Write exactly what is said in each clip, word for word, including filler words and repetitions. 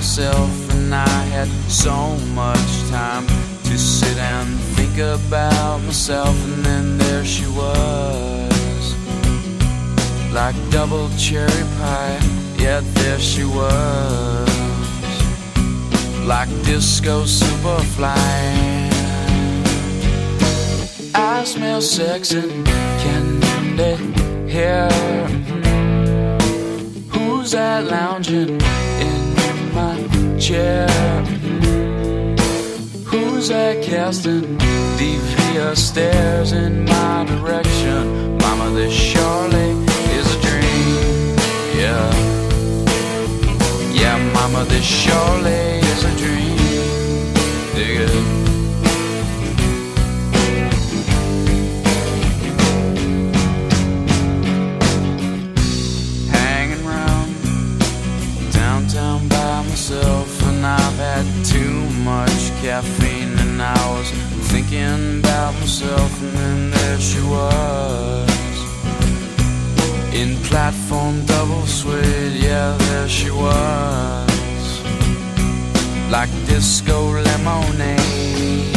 myself, and I had so much time to sit and think about myself. And then there she was, like double cherry pie. Yet there she was, like disco superfly. I smell sex and candy here. Who's that lounging in my chair? Who's that casting devious stares in my direction? Mama, this surely is a dream, yeah. Yeah, mama, this surely is a dream, dig it. And I've had too much caffeine, and I was thinking about myself. And then there she was, in platform double suede. Yeah, there she was, like disco lemonade.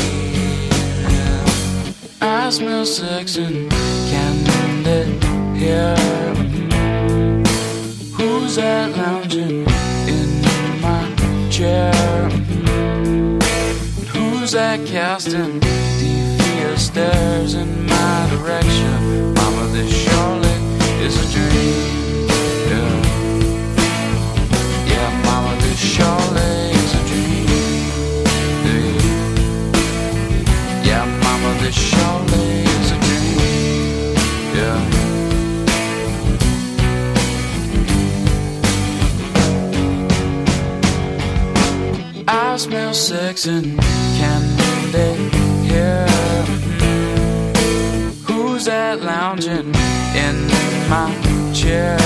I smell sex and candy here. Who's that lounging? Who's that casting devious stares in my direction? Mama, this surely is a dream, yeah. Yeah, mama, this surely is a dream, yeah. Yeah, mama, this surely is a dream, yeah. I smell sex and candy here. Who's that lounging in my chair?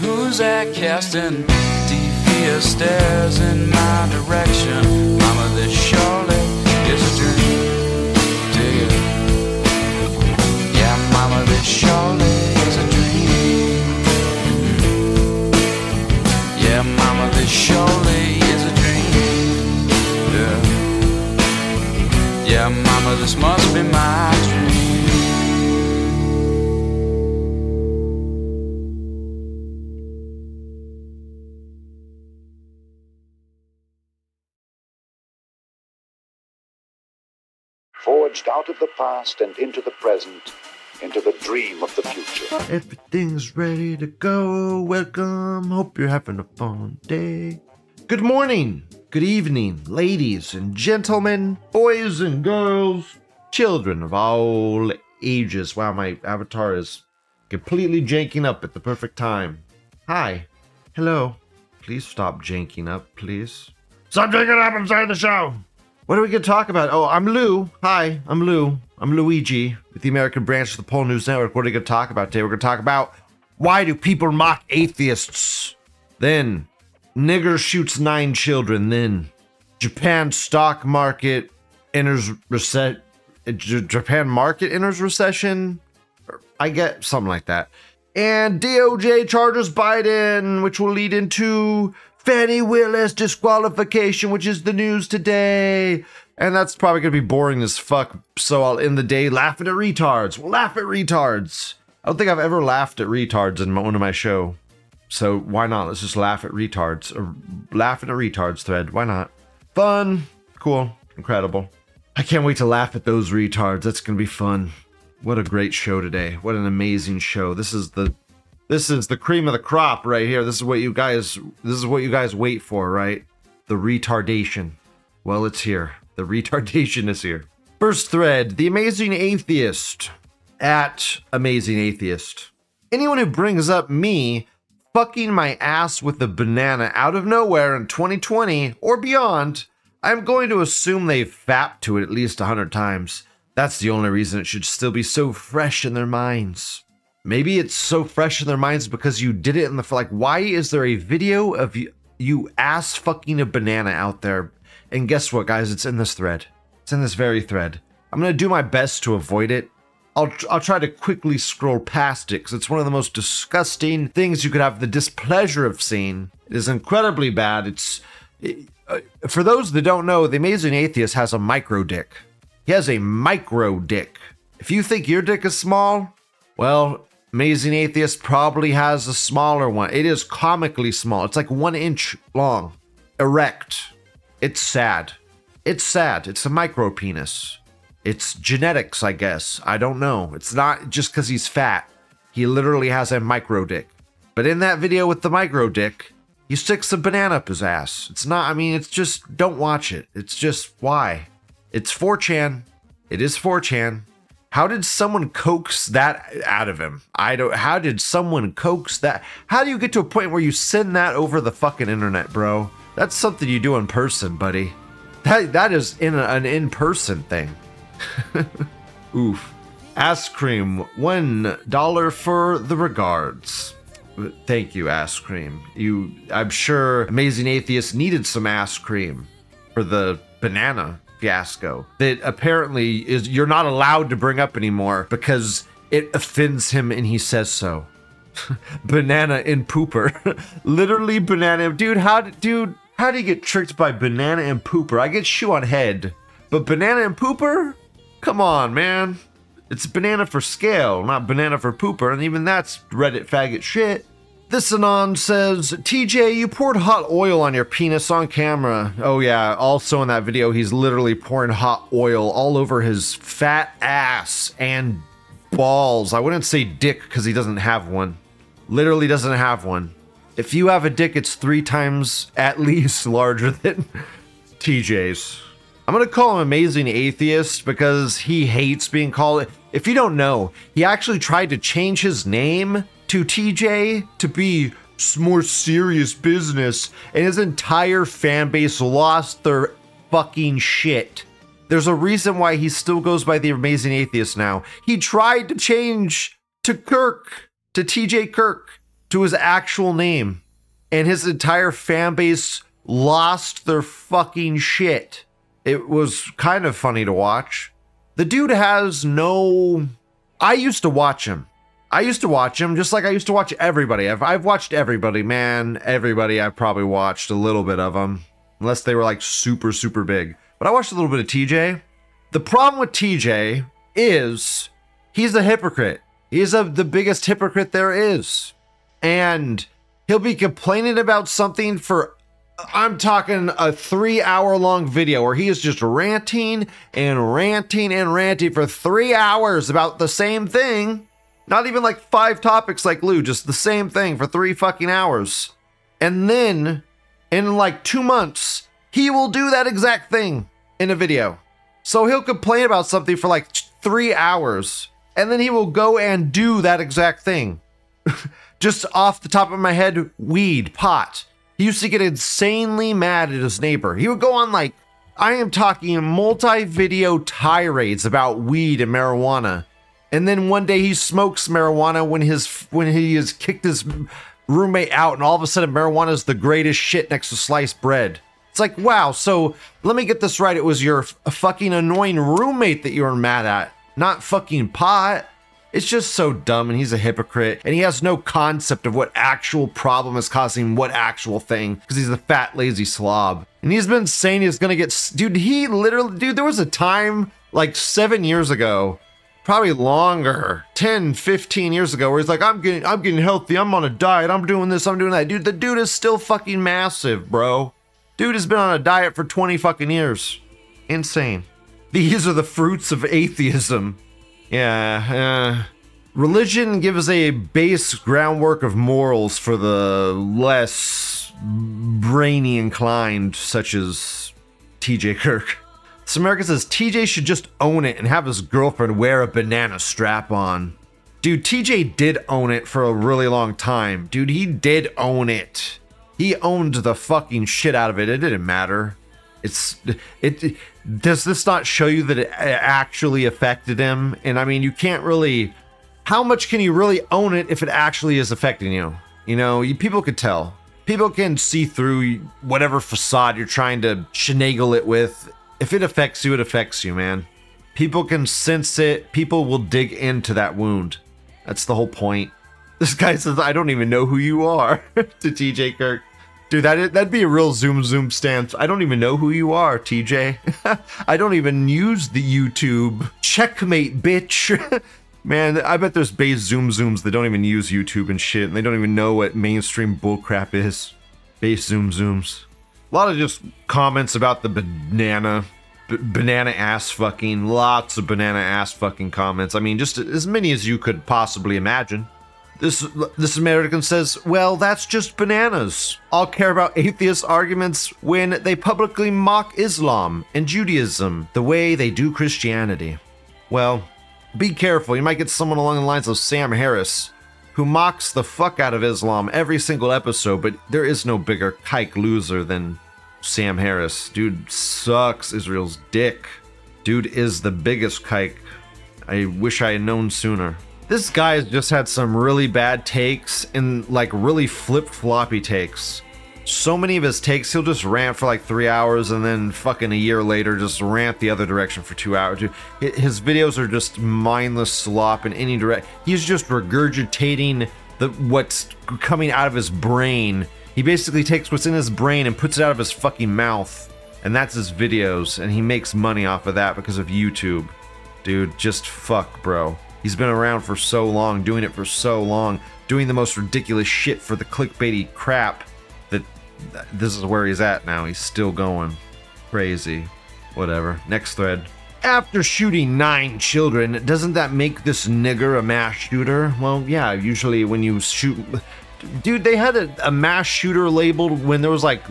Who's that casting devious stares in my direction? Mama, this surely is a dream, dig it. Yeah, mama, this surely is a dream. Yeah, mama, this surely yeah, mama, this must be my dream. Forged out of the past and into the present, into the dream of the future. Everything's ready to go. Welcome. Hope you're having a fun day. Good morning. Good evening, ladies and gentlemen, boys and girls, children of all ages. Wow, my avatar is completely janking up at the perfect time. Hi. Hello. Please stop janking up, please. Stop janking up! I'm starting the show! What are we going to talk about? Oh, I'm Lou. Hi, I'm Lou. I'm Luigi with the American branch of the Pole News Network. What are we going to talk about today? We're going to talk about why do people mock atheists? Then... nigger shoots nine children, then Japan stock market enters recession. Japan market enters recession? I get something like that. And D O J charges Biden, which will lead into Fannie Willis disqualification, which is the news today. And that's probably going to be boring as fuck, so I'll end the day laughing at retards. We'll laugh at retards. I don't think I've ever laughed at retards in my, one of my shows. So why not? Let's just laugh at retards. Or laugh at a retards thread. Why not? Fun. Cool. Incredible. I can't wait to laugh at those retards. That's going to be fun. What a great show today. What an amazing show. This is the this is the cream of the crop right here. This is what you guys this is what you guys wait for, right? The retardation. Well, it's here. The retardation is here. First thread, the amazing atheist at amazing atheist. Anyone who brings up me fucking my ass with a banana out of nowhere in twenty twenty or beyond, I'm going to assume they've fapped to it at least one hundred times. That's the only reason it should still be so fresh in their minds. Maybe it's so fresh in their minds because you did it in the... Like, why is there a video of you, you ass fucking a banana out there? And guess what, guys? It's in this thread. It's in this very thread. I'm going to do my best to avoid it. I'll, I'll try to quickly scroll past it because it's one of the most disgusting things you could have the displeasure of seeing. It is incredibly bad. It's it, uh, for those that don't know, The Amazing Atheist has a micro dick. He has a micro dick. If you think your dick is small, well, Amazing Atheist probably has a smaller one. It is comically small. It's like one inch long, erect. It's sad. It's sad. It's a micro penis. It's genetics, I guess. I don't know. It's not just because he's fat. He literally has a micro dick. But in that video with the micro dick, he sticks a banana up his ass. It's not, I mean, it's just, don't watch it. It's just, why? It's four chan. It is four chan. How did someone coax that out of him? I don't, how did someone coax that? How do you get to a point where you send that over the fucking internet, bro? That's something you do in person, buddy. That, that is in a, an in-person thing. Oof. Ass Cream, one dollar for the regards. Thank you, Ass Cream. You, I'm sure Amazing Atheist needed some ass cream for the banana fiasco that apparently is you're not allowed to bring up anymore because it offends him and he says so. Banana in pooper. Literally banana. Dude, how do, dude, how do you get tricked by banana and pooper? I get shoe on head, but banana and pooper? Come on, man. It's banana for scale, not banana for pooper, and even that's Reddit faggot shit. This Anon says, T J, you poured hot oil on your penis on camera. Oh yeah, also in that video, he's literally pouring hot oil all over his fat ass and balls. I wouldn't say dick because he doesn't have one. Literally doesn't have one. If you have a dick, it's three times at least larger than T J's. I'm gonna call him Amazing Atheist because he hates being called. If you don't know, he actually tried to change his name to T J to be more serious business, and his entire fan base lost their fucking shit. There's a reason why he still goes by the Amazing Atheist now. He tried to change to Kirk, to T J Kirk, to his actual name, and his entire fan base lost their fucking shit. It was kind of funny to watch. The dude has no... I used to watch him. I used to watch him just like I used to watch everybody. I've, I've watched everybody, man. Everybody I've probably watched a little bit of them. Unless they were like super, super big. But I watched a little bit of T J. The problem with T J is he's a hypocrite. He's a, the biggest hypocrite there is. And he'll be complaining about something for, I'm talking a three hour long video where he is just ranting and ranting and ranting for three hours about the same thing. Not even like five topics like Lou, just the same thing for three fucking hours. And then, in like two months, he will do that exact thing in a video. So he'll complain about something for like three hours, and then he will go and do that exact thing. Just off the top of my head, weed, pot. He used to get insanely mad at his neighbor. He would go on like, I am talking multi-video tirades about weed and marijuana. And then one day he smokes marijuana when his when he has kicked his roommate out, and all of a sudden marijuana is the greatest shit next to sliced bread. It's like, wow, so let me get this right. It was your f- fucking annoying roommate that you were mad at, not fucking pot. It's just so dumb, and he's a hypocrite, and he has no concept of what actual problem is causing what actual thing, because he's a fat, lazy slob. And he's been saying he's gonna get... Dude, he literally... Dude, there was a time, like, seven years ago... Probably longer, ten, fifteen years ago, where he's like, I'm getting I'm getting healthy, I'm on a diet, I'm doing this, I'm doing that. Dude, the dude is still fucking massive, bro. Dude has been on a diet for twenty fucking years. Insane. These are the fruits of atheism. Yeah, uh, religion gives a base groundwork of morals for the less brainy inclined, such as T J Kirk. Samerica says, T J should just own it and have his girlfriend wear a banana strap on. Dude, T J did own it for a really long time. Dude, he did own it. He owned the fucking shit out of it. It didn't matter. It's, it, it does this not show you that it actually affected him? And I mean, you can't really, how much can you really own it if it actually is affecting you? You know, you, people could tell. People can see through whatever facade you're trying to finagle it with. If it affects you, it affects you, man. People can sense it. People will dig into that wound. That's the whole point. This guy says, I don't even know who you are, to T J Kirk. Dude, that, that'd be a real zoom zoom stance. I don't even know who you are, T J. I don't even use the YouTube. Checkmate, bitch. Man, I bet there's base zoom zooms that don't even use YouTube and shit, and they don't even know what mainstream bullcrap is. Base zoom zooms. A lot of just comments about the banana, b- banana ass fucking, lots of banana ass fucking comments. I mean, just as many as you could possibly imagine. This this American says, well, that's just bananas. I'll care about atheist arguments when they publicly mock Islam and Judaism the way they do Christianity. Well, be careful. You might get someone along the lines of Sam Harris, who mocks the fuck out of Islam every single episode, but there is no bigger kike loser than Sam Harris. Dude sucks Israel's dick. Dude is the biggest kike. I wish I had known sooner. This guy has just had some really bad takes and like really flip-floppy takes. So many of his takes, he'll just rant for like three hours and then fucking a year later just rant the other direction for two hours. His videos are just mindless slop in any direct. He's just regurgitating the what's coming out of his brain. He basically takes what's in his brain and puts it out of his fucking mouth. And that's his videos, and he makes money off of that because of YouTube. Dude, just fuck, bro. He's been around for so long, doing it for so long, doing the most ridiculous shit for the clickbaity crap that this is where he's at now. He's still going crazy. Whatever. Next thread. After shooting nine children, doesn't that make this nigger a mass shooter? Well, yeah, usually when you shoot... Dude, they had a, a mass shooter labeled when there was like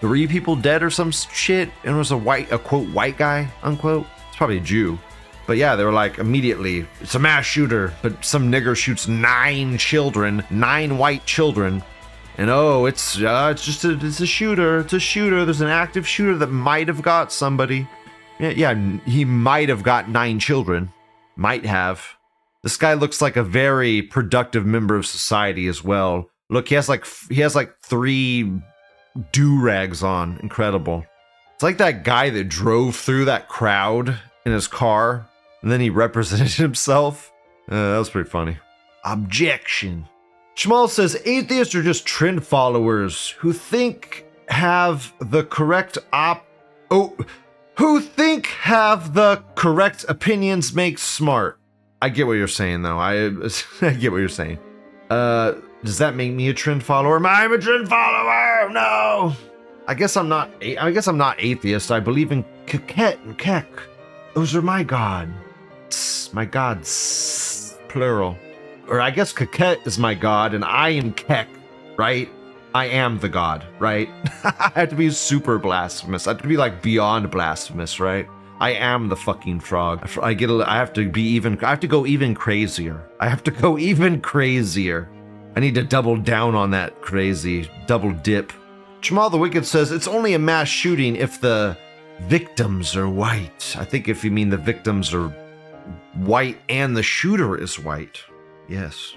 three people dead or some shit, and it was a white, a quote, white guy, unquote. It's probably a Jew. But yeah, they were like, immediately, it's a mass shooter, but some nigger shoots nine children, nine white children, and oh, it's uh, it's just a, it's a shooter, it's a shooter, there's an active shooter that might have got somebody. Yeah, yeah, he might have got nine children, might have. This guy looks like a very productive member of society as well. Look, he has like, he has like three do-rags on, incredible. It's like that guy that drove through that crowd in his car. And then he represented himself. Uh, that was pretty funny. Objection. Shmuel says, atheists are just trend followers who think have the correct op... Oh, who think have the correct opinions make smart. I get what you're saying, though. I, I get what you're saying. Uh, does that make me a trend follower? I'm a trend follower! No! I guess I'm not... I guess I'm not atheist. I believe in K E K and K E K. Those are my gods. My gods, plural. Or I guess K E K is my god and I am K E K, right? I am the god, right? I have to be super blasphemous. I have to be like beyond blasphemous, right? I am the fucking frog. I get. A, I have to be even, I have to go even crazier. I have to go even crazier. I need to double down on that crazy double dip. Jamal the Wicked says, it's only a mass shooting if the victims are white. I think if you mean the victims are white and the shooter is white. Yes.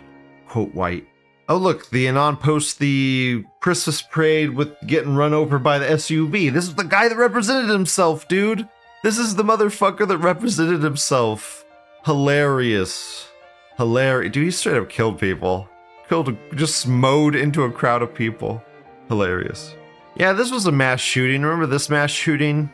Quote white. Oh, look, the Anon posts the Christmas parade with getting run over by the S U V. This is the guy that represented himself, dude. This is the motherfucker that represented himself. Hilarious. Hilarious. Dude, he straight up killed people. Killed, just mowed into a crowd of people. Hilarious. Yeah, this was a mass shooting. Remember this mass shooting?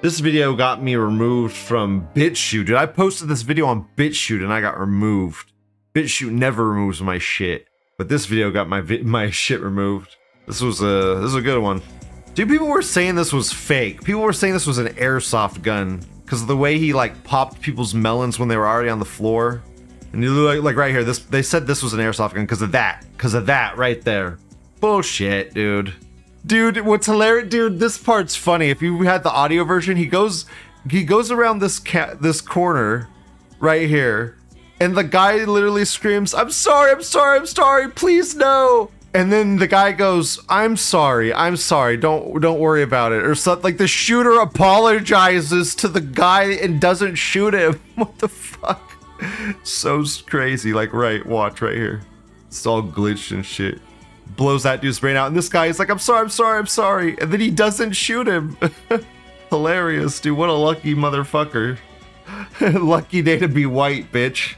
This video got me removed from BitChute. Dude, I posted this video on BitChute and I got removed. BitChute never removes my shit, but this video got my vi- my shit removed. This was a this was a good one. Dude, people were saying this was fake. People were saying this was an airsoft gun because of the way he like popped people's melons when they were already on the floor. And you look like, like right here, this they said this was an airsoft gun because of that, because of that right there. Bullshit, dude. Dude, what's hilarious, dude, this part's funny. If you had the audio version, he goes he goes around this ca- this corner right here, and the guy literally screams, I'm sorry, I'm sorry, I'm sorry, please no. And then the guy goes, I'm sorry, I'm sorry, don't don't worry about it. Or something like the shooter apologizes to the guy and doesn't shoot him. What the fuck? So crazy, like right, watch right here. It's all glitched and shit. Blows that dude's brain out, and this guy is like, I'm sorry, I'm sorry, I'm sorry, and then he doesn't shoot him. Hilarious, dude, what a lucky motherfucker. Lucky day to be white, bitch.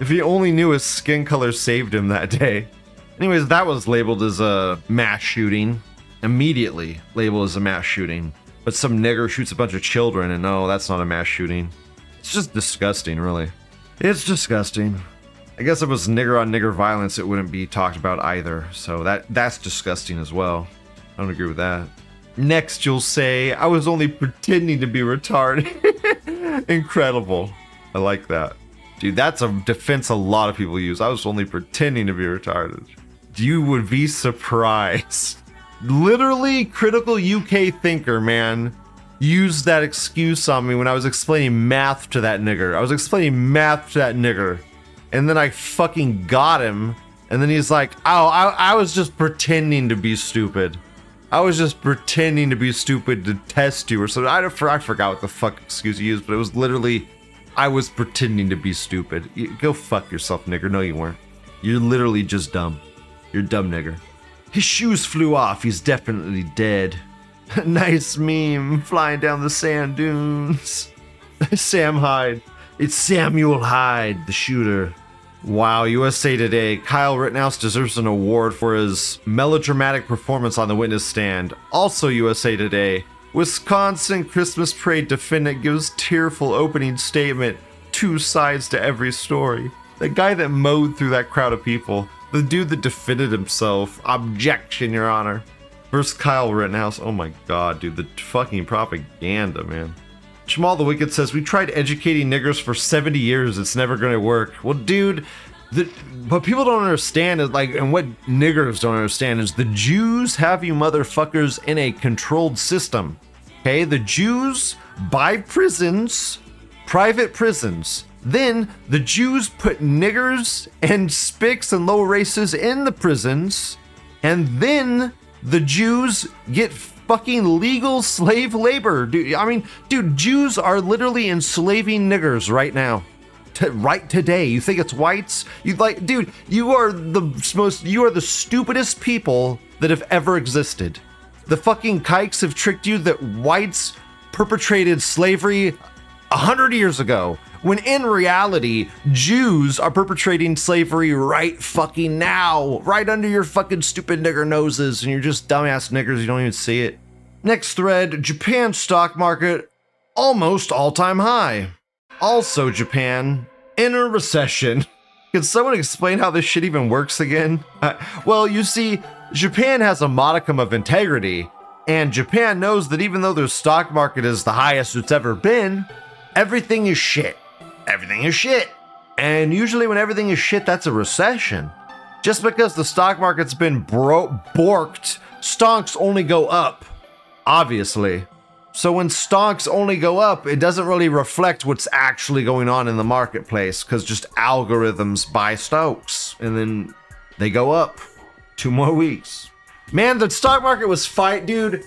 If he only knew his skin color saved him that day. Anyways, that was labeled as a mass shooting. Immediately labeled as a mass shooting. But some nigger shoots a bunch of children, and no, that's not a mass shooting. It's just disgusting, really. It's disgusting. I guess if it was nigger on nigger violence, it wouldn't be talked about either. So that that's disgusting as well. I don't agree with that. Next, you'll say, I was only pretending to be retarded. Incredible. I like that. Dude, that's a defense a lot of people use. I was only pretending to be retarded. You would be surprised. Literally, critical U K thinker, man, used that excuse on me when I was explaining math to that nigger. I was explaining math to that nigger. And then I fucking got him. And then he's like, oh, I, I was just pretending to be stupid. I was just pretending to be stupid to test you or something. I, I forgot what the fuck excuse you used, but it was literally, I was pretending to be stupid. You, go fuck yourself, nigger. No, you weren't. You're literally just dumb. You're dumb, nigger. His shoes flew off. He's definitely dead. Nice meme flying down the sand dunes. Sam Hyde. It's Samuel Hyde, the shooter. Wow, U S A Today. Kyle Rittenhouse deserves an award for his melodramatic performance on the witness stand. Also U S A Today. Wisconsin Christmas parade defendant gives tearful opening statement. Two sides to every story. The guy that mowed through that crowd of people. The dude that defended himself. Objection, Your Honor. Versus Kyle Rittenhouse. Oh my god, dude. The fucking propaganda, man. Jamal the Wicked says, we tried educating niggers for seventy years. It's never going to work. Well, dude, the, what people don't understand is like, and what niggers don't understand is the Jews have you motherfuckers in a controlled system. Okay, the Jews buy prisons, private prisons. Then the Jews put niggers and spics and low races in the prisons. And then the Jews get fucking legal slave labor, dude. I mean, dude, Jews are literally enslaving niggers right now, T- right today. You think it's whites? You like, dude, you are the most, you are the stupidest people that have ever existed. The fucking kikes have tricked you that whites perpetrated slavery a hundred years ago, when in reality, Jews are perpetrating slavery right fucking now, right under your fucking stupid nigger noses, and you're just dumbass niggers, you don't even see it. Next thread, Japan's stock market, almost all-time high. Also Japan, in a recession. Can someone explain how this shit even works again? Uh, well, you see, Japan has a modicum of integrity, and Japan knows that even though their stock market is the highest it's ever been, everything is shit. Everything is shit. And usually when everything is shit, that's a recession. Just because the stock market's been bro- borked, stonks only go up, obviously. So when stonks only go up, it doesn't really reflect what's actually going on in the marketplace, because just algorithms buy stocks, and then they go up two more weeks. Man, the stock market was fight, dude.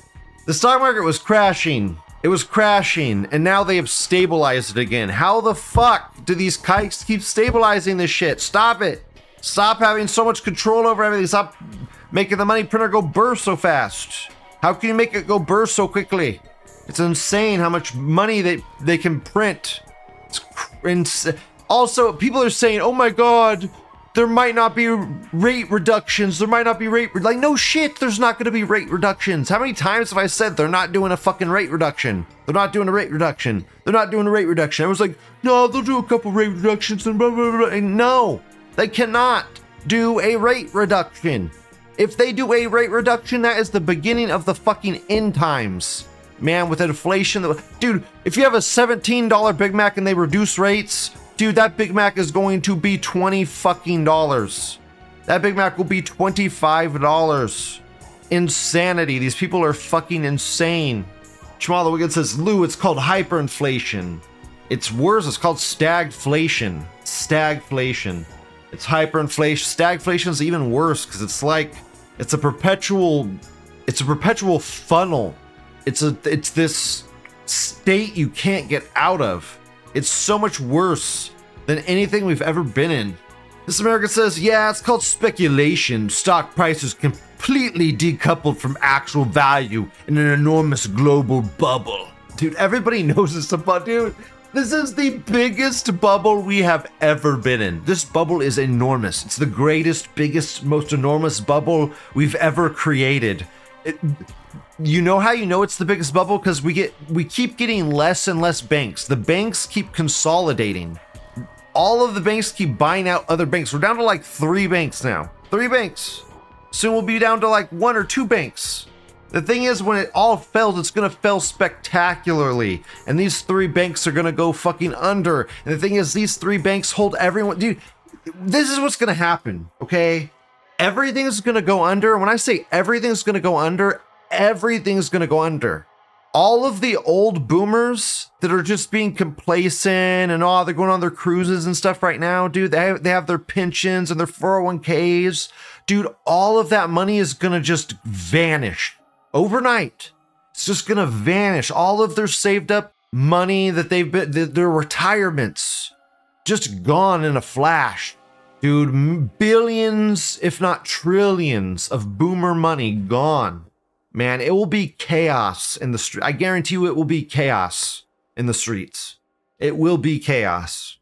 The stock market was crashing. It was crashing, and now they have stabilized it again. How the fuck do these kikes keep stabilizing this shit? Stop it. Stop having so much control over everything. Stop making the money printer go burr so fast. How can you make it go burr so quickly? It's insane how much money they, they can print. It's cr- also, people are saying, oh my god, there might not be rate reductions. There might not be rate... Re- like, no shit, there's not going to be rate reductions. How many times have I said they're not doing a fucking rate reduction? They're not doing a rate reduction. They're not doing a rate reduction. I was like, no, they'll do a couple rate reductions and blah, blah, blah. And no, they cannot do a rate reduction. If they do a rate reduction, that is the beginning of the fucking end times. Man, with inflation... That, dude, if you have a seventeen dollars Big Mac and they reduce rates... Dude, that Big Mac is going to be twenty dollars fucking dollars. That Big Mac will be twenty-five dollars. Insanity. These people are fucking insane. Jamal the Wicked says, Lou, it's called hyperinflation. It's worse. It's called stagflation. Stagflation. It's hyperinflation. Stagflation is even worse because it's like, it's a perpetual, it's a perpetual funnel. It's a, it's this state you can't get out of. It's so much worse than anything we've ever been in. This America says, yeah, it's called speculation. Stock prices completely decoupled from actual value in an enormous global bubble. Dude, everybody knows this about, dude. This is the biggest bubble we have ever been in. This bubble is enormous. It's the greatest, biggest, most enormous bubble we've ever created. It, you know how you know it's the biggest bubble? Because we get we keep getting less and less banks. The banks keep consolidating. All of the banks keep buying out other banks. We're down to like three banks now. Three banks. Soon we'll be down to like one or two banks. The thing is, when it all fails, it's gonna fail spectacularly. And these three banks are gonna go fucking under. And the thing is, these three banks hold everyone. Dude, this is what's gonna happen, okay? Everything's gonna go under. When I say everything's gonna go under, everything's gonna go under. All of the old boomers that are just being complacent and oh, they're going on their cruises and stuff right now, dude. They have, they have their pensions and their four oh one Ks. Dude, all of that money is gonna just vanish. Overnight, it's just gonna vanish. All of their saved up money that they've been, their retirements, just gone in a flash. Dude, billions, if not trillions of boomer money gone. Man, it will be chaos in the street. I guarantee you it will be chaos in the streets. It will be chaos.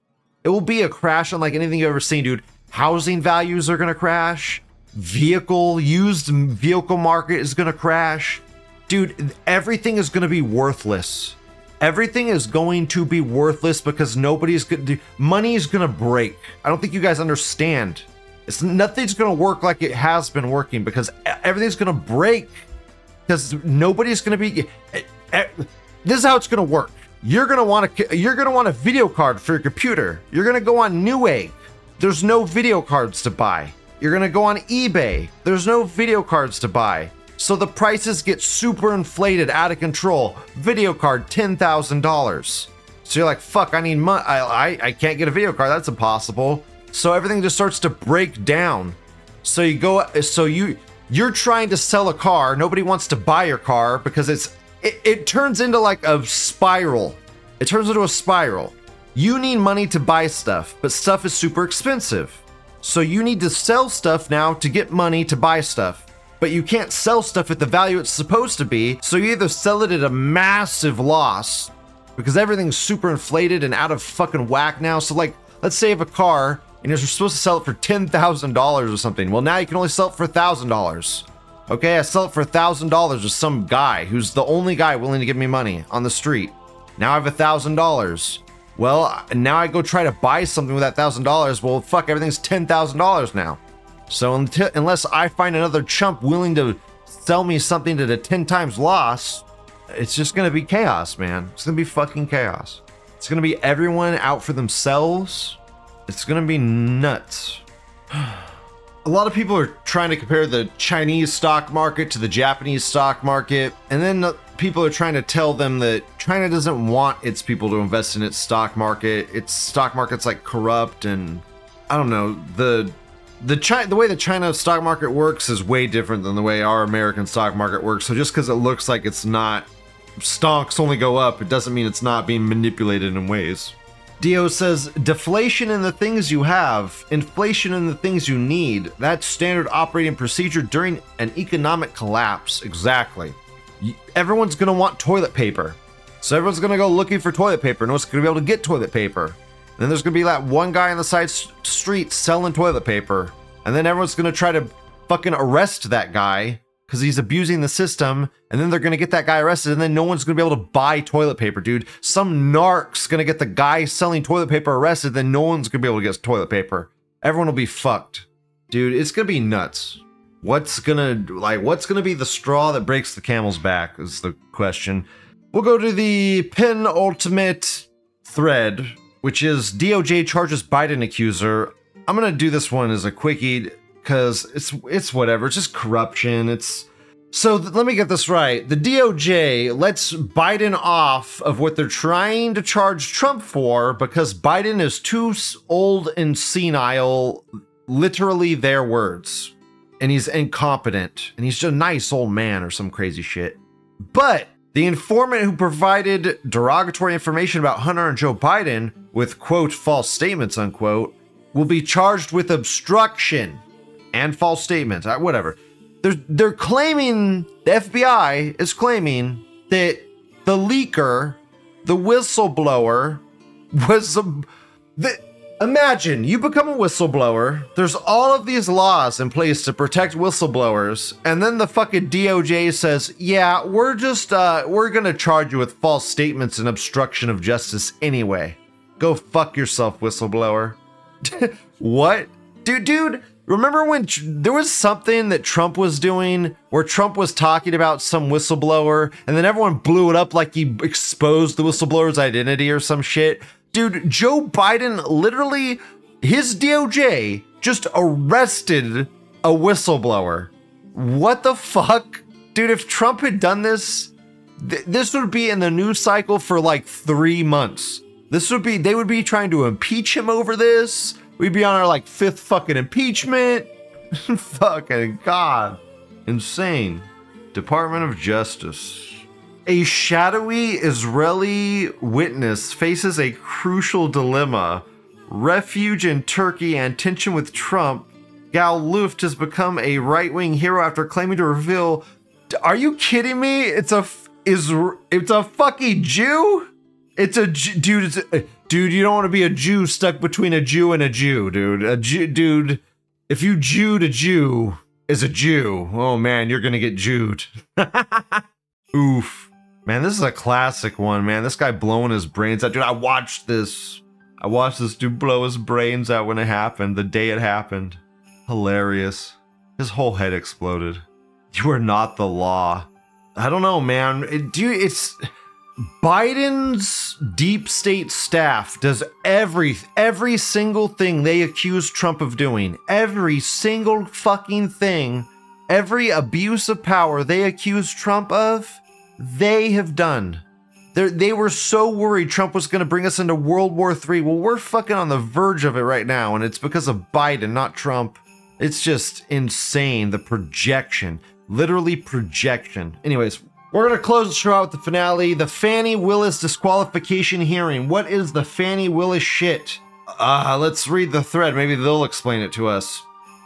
It will be a crash unlike anything you've ever seen, dude. Housing values are gonna crash. Vehicle, used vehicle market is gonna crash. Dude, everything is gonna be worthless. Everything is going to be worthless because nobody's gonna do, money is gonna break. I don't think you guys understand. It's nothing's gonna work like it has been working because everything's gonna break because nobody's gonna be, this is how it's gonna work. You're gonna want to, you're gonna want a video card for your computer. You're gonna go on Newegg. There's no video cards to buy. You're gonna go on eBay. There's no video cards to buy. So the prices get super inflated, out of control. Video card, ten thousand dollars. So you're like, fuck, I need money. I, I I can't get a video card, that's impossible. So everything just starts to break down. So you go, so you, you're trying to sell a car. Nobody wants to buy your car because it's, it, it turns into like a spiral. It turns into a spiral. You need money to buy stuff, but stuff is super expensive. So you need to sell stuff now to get money to buy stuff, but you can't sell stuff at the value it's supposed to be. So you either sell it at a massive loss because everything's super inflated and out of fucking whack now. So like, let's say you have a car and you're supposed to sell it for ten thousand dollars or something. Well, now you can only sell it for one thousand dollars. Okay, I sell it for one thousand dollars to some guy who's the only guy willing to give me money on the street. Now I have one thousand dollars. Well, now I go try to buy something with that one thousand dollars. Well, fuck, everything's ten thousand dollars now. So until, unless I find another chump willing to sell me something at a ten times loss, it's just going to be chaos, man. It's going to be fucking chaos. It's going to be everyone out for themselves. It's going to be nuts. A lot of people are trying to compare the Chinese stock market to the Japanese stock market, and then the people are trying to tell them that China doesn't want its people to invest in its stock market. Its stock market's like corrupt, and I don't know, the the Chi- the way the China stock market works is way different than the way our American stock market works. So just because it looks like it's not, stocks only go up, it doesn't mean it's not being manipulated in ways. Dio says, deflation in the things you have, inflation in the things you need. That's standard operating procedure during an economic collapse. Exactly. Everyone's gonna want toilet paper. So everyone's gonna go looking for toilet paper. No one's gonna be able to get toilet paper. And then there's gonna be that one guy on the side street selling toilet paper. And then everyone's gonna try to fucking arrest that guy because he's abusing the system. And then they're gonna get that guy arrested and then no one's gonna be able to buy toilet paper, dude. Some narc's gonna get the guy selling toilet paper arrested, then no one's gonna be able to get toilet paper. Everyone will be fucked. Dude, it's gonna be nuts. What's gonna, like, what's gonna be the straw that breaks the camel's back is the question. We'll go to the penultimate thread, which is D O J charges Biden accuser. I'm gonna do this one as a quickie because it's it's whatever. It's just corruption. It's so th- let me get this right. The D O J lets Biden off of what they're trying to charge Trump for because Biden is too old and senile. Literally, their words. And he's incompetent, and he's just a nice old man or some crazy shit. But the informant who provided derogatory information about Hunter and Joe Biden with, quote, false statements, unquote, will be charged with obstruction and false statements, whatever. They're, they're claiming, the F B I is claiming that the leaker, the whistleblower, whistle. The, imagine you become a whistleblower. There's all of these laws in place to protect whistleblowers, and then the fucking D O J says, "Yeah, we're just uh, we're gonna charge you with false statements and obstruction of justice anyway. Go fuck yourself, whistleblower." What, dude? Dude. Remember when tr- there was something that Trump was doing where Trump was talking about some whistleblower and then everyone blew it up like he exposed the whistleblower's identity or some shit? Dude, Joe Biden literally, his D O J just arrested a whistleblower. What the fuck? Dude, if Trump had done this, th- this would be in the news cycle for like three months. This would be, they would be trying to impeach him over this. We'd be on our, like, fifth fucking impeachment. Fucking God. Insane. Department of Justice. A shadowy Israeli witness faces a crucial dilemma. Refuge in Turkey and tension with Trump. Gal Luft has become a right-wing hero after claiming to reveal... Are you kidding me? It's a... Is, it's a fucking Jew? It's a... Dude, it's a... Dude, you don't want to be a Jew stuck between a Jew and a Jew, dude. A Jew, dude, if you Jewed a Jew is a Jew, oh man, you're gonna get Jewed. Oof. Man, this is a classic one, man. This guy blowing his brains out. Dude, I watched this. I watched this dude blow his brains out when it happened, the day it happened. Hilarious. His whole head exploded. You are not the law. I don't know, man. It, dude, it's... Biden's deep state staff does every every single thing they accuse Trump of doing. Every single fucking thing, every abuse of power they accuse Trump of, they have done. They're, they were so worried Trump was going to bring us into World War Three. Well, we're fucking on the verge of it right now, and it's because of Biden, not Trump. It's just insane, the projection. Literally projection. Anyways... We're going to close the show out with the finale, the Fannie Willis disqualification hearing. What is the Fannie Willis shit? Uh, let's read the thread. Maybe they'll explain it to us.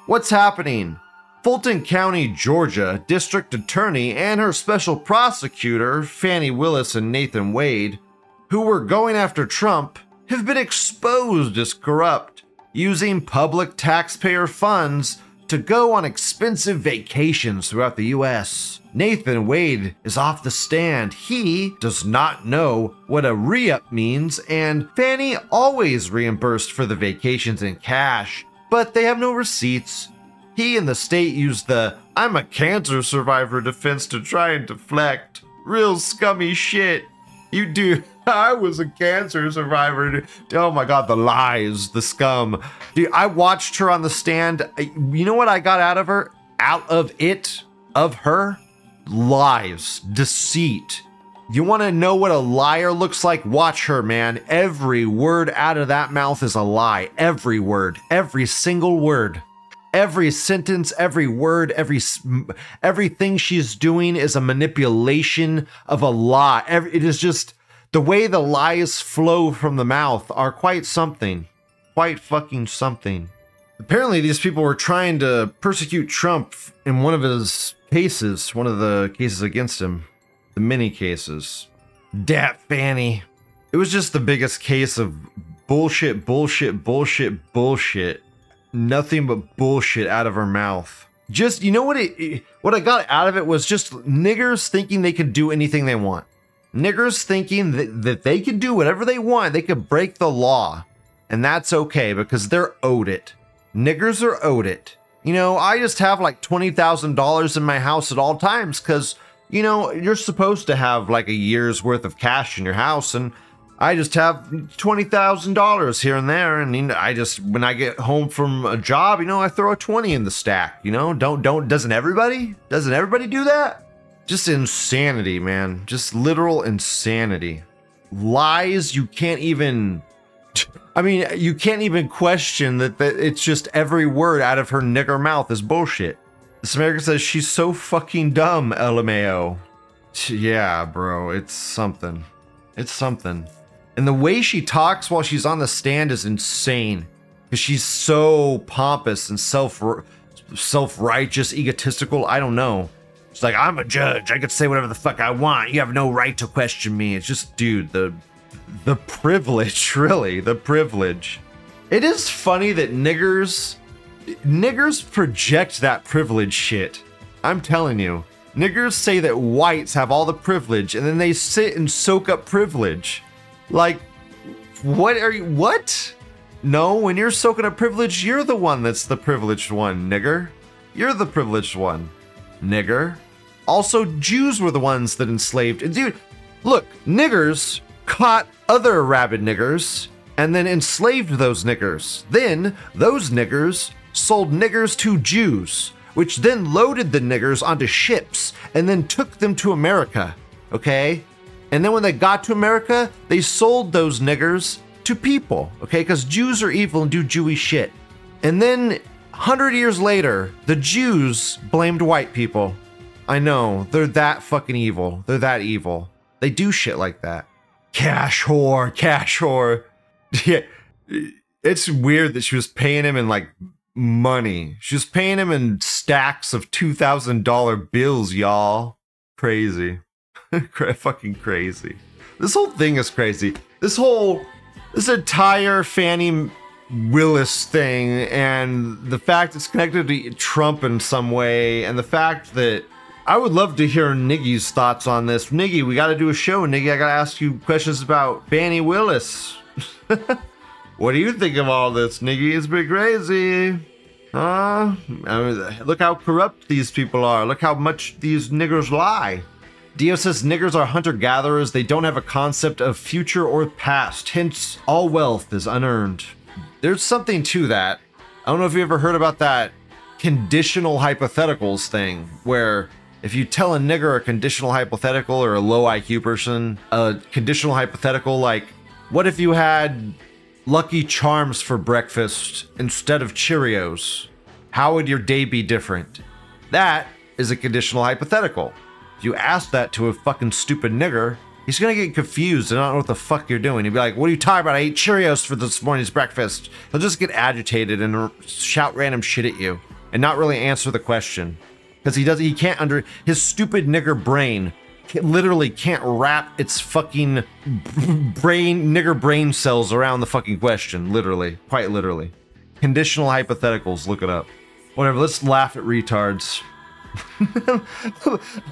What's happening? Fulton County, Georgia, district attorney and her special prosecutor, Fannie Willis and Nathan Wade, who were going after Trump, have been exposed as corrupt, using public taxpayer funds to go on expensive vacations throughout the U S Nathan Wade is off the stand. He does not know what a re-up means, and Fannie always reimbursed for the vacations in cash, but they have no receipts. He and the state used the "I'm a cancer survivor" defense to try and deflect. Real scummy shit. You do. I was a cancer survivor. Oh my God, the lies, the scum. Dude, I watched her on the stand. You know what I got out of her? Out of it? Of her? Lies. Deceit. You want to know what a liar looks like? Watch her, man. Every word out of that mouth is a lie. Every word. Every single word. Every sentence, every word, every everything she's doing is a manipulation of a lie. Every, it is just... The way the lies flow from the mouth are quite something. Quite fucking something. Apparently these people were trying to persecute Trump in one of his cases, one of the cases against him. The many cases. Dat Fannie. It was just the biggest case of bullshit, bullshit, bullshit, bullshit. Nothing but bullshit out of her mouth. Just, you know what it, what I got out of it was just niggers thinking they could do anything they want. Niggers thinking that, that they could do whatever they want. They could break the law. And that's okay because they're owed it. Niggers are owed it. You know, I just have like twenty thousand dollars in my house at all times because, you know, you're supposed to have like a year's worth of cash in your house. And I just have twenty thousand dollars here and there. And you know, I just, when I get home from a job, you know, I throw a twenty in the stack. You know, don't, don't, doesn't everybody? Doesn't everybody do that? Just insanity, man. Just literal insanity. Lies you can't even... I mean, you can't even question that, that it's just every word out of her nigger mouth is bullshit. This American says she's so fucking dumb, L M A O. Yeah, bro, it's something. It's something. And the way she talks while she's on the stand is insane. Because she's so pompous and self, self-righteous, egotistical, I don't know. It's like, I'm a judge. I could say whatever the fuck I want. You have no right to question me. It's just, dude, the the privilege, really, the privilege. It is funny that niggers, niggers project that privilege shit. I'm telling you, niggers say that whites have all the privilege, and then they sit and soak up privilege. Like, what are you, what? No, when you're soaking up privilege, you're the one that's the privileged one, nigger. You're the privileged one, nigger. Also, Jews were the ones that enslaved. And dude, look, niggers caught other rabid niggers and then enslaved those niggers. Then those niggers sold niggers to Jews, which then loaded the niggers onto ships and then took them to America, okay? And then when they got to America, they sold those niggers to people, okay? Because Jews are evil and do Jewish shit. And then one hundred years later, the Jews blamed white people. I know, they're that fucking evil. They're that evil. They do shit like that. Cash whore, cash whore. Yeah, it's weird that she was paying him in like money. She was paying him in stacks of two thousand dollars bills, y'all. Crazy. Fucking crazy. This whole thing is crazy. This whole, this entire Fannie Willis thing, and the fact it's connected to Trump in some way, and the fact that I would love to hear Niggy's thoughts on this. Niggy, we got to do a show. Niggy, I got to ask you questions about Fannie Willis. What do you think of all this, Niggy? It's been crazy. Huh? I mean, look how corrupt these people are. Look how much these niggers lie. Dio says niggers are hunter-gatherers. They don't have a concept of future or past. Hence, all wealth is unearned. There's something to that. I don't know if you ever heard about that conditional hypotheticals thing, where if you tell a nigger a conditional hypothetical or a low I Q person, a conditional hypothetical like, what if you had Lucky Charms for breakfast instead of Cheerios? How would your day be different? That is a conditional hypothetical. If you ask that to a fucking stupid nigger, he's gonna get confused and not know what the fuck you're doing. He'd be like, what are you talking about? I ate Cheerios for this morning's breakfast. He'll just get agitated and r- shout random shit at you and not really answer the question. Because he doesn't, he can't under, his stupid nigger brain can, literally can't wrap its fucking brain, nigger brain cells around the fucking question, literally, quite literally. Conditional hypotheticals, look it up. Whatever, let's laugh at retards.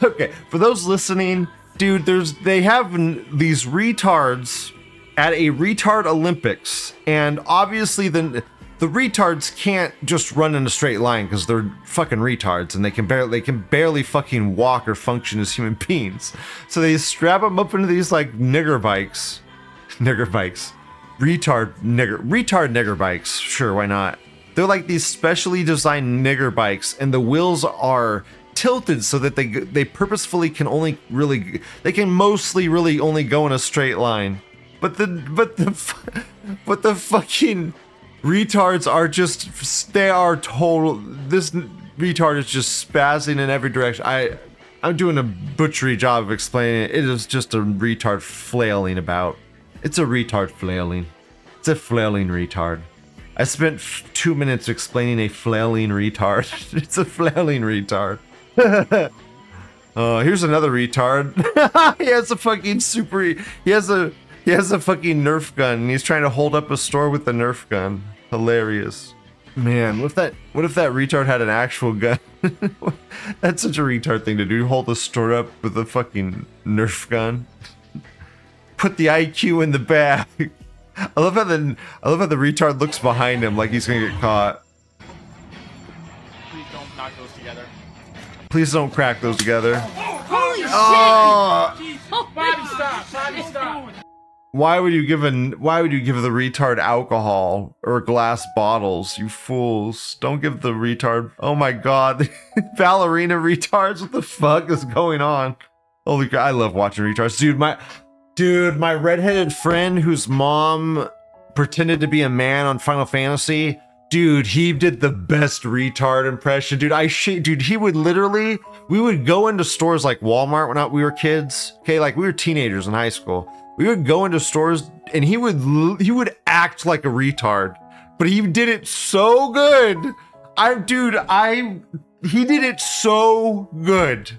Okay, for those listening, dude, there's, they have n- these retards at a retard Olympics, and obviously the... The retards can't just run in a straight line because they're fucking retards and they can barely they can barely fucking walk or function as human beings. So they strap them up into these like nigger bikes, nigger bikes, retard nigger retard nigger bikes. Sure, why not? They're like these specially designed nigger bikes, and the wheels are tilted so that they they purposefully can only really they can mostly really only go in a straight line. But the but the but the fucking retards are just, they are total, this retard is just spazzing in every direction. I, I'm doing a butchery job of explaining it. It is just a retard flailing about. It's a retard flailing. It's a flailing retard. I spent f- two minutes explaining a flailing retard. It's a flailing retard. Oh, uh, here's another retard. He has a fucking super, he has a, he has a fucking Nerf gun and he's trying to hold up a store with the Nerf gun. Hilarious. Man, what if that what if that retard had an actual gun? That's such a retard thing to do. Hold the store up with a fucking Nerf gun. Put the I Q in the bag. I love how the I love how the retard looks behind him like he's gonna get caught. Please don't knock those together. Please don't crack those together. Holy oh. shit! Oh, Bobby, stop! Bobby, stop! Why would you give an why would you give the retard alcohol or glass bottles, you fools? Don't give the retard, oh my god. Ballerina retards, what the fuck is going on? Holy god, I love watching retards. Dude, my dude, my redheaded friend whose mom pretended to be a man on Final Fantasy, dude, he did the best retard impression. Dude, I shit dude, he would literally we would go into stores like Walmart when we were kids. Okay, like we were teenagers in high school. We would go into stores and he would he would act like a retard, but he did it so good. I dude, I he did it so good.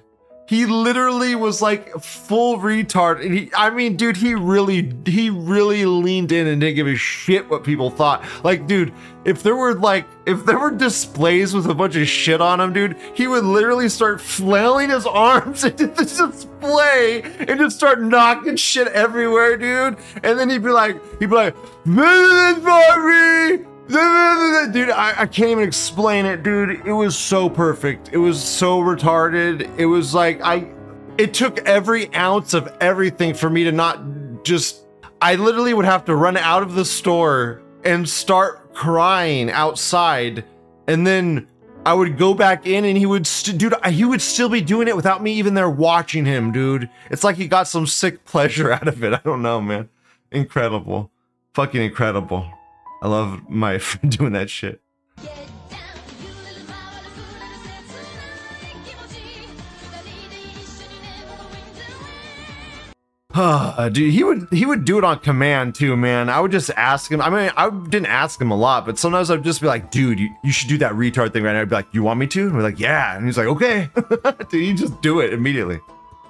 He literally was like full retard. And he, I mean, dude, he really, he really leaned in and didn't give a shit what people thought. Like, dude, if there were like, if there were displays with a bunch of shit on him, dude, he would literally start flailing his arms into the display and just start knocking shit everywhere, dude. And then he'd be like, he'd be like, this is for me. Dude, I, I can't even explain it, dude. It was so perfect. It was so retarded. It was like, I, it took every ounce of everything for me to not just, I literally would have to run out of the store and start crying outside. And then I would go back in and he would, st- dude, he would still be doing it without me even there watching him, dude. It's like he got some sick pleasure out of it. I don't know, man. Incredible. Fucking incredible. I love my friend doing that shit. Dude, he would he would do it on command too, man. I would just ask him. I mean, I didn't ask him a lot, but sometimes I'd just be like, dude, you, you should do that retard thing right now. I'd be like, you want me to? And we're like, yeah. And he's like, okay. Dude, you just do it immediately.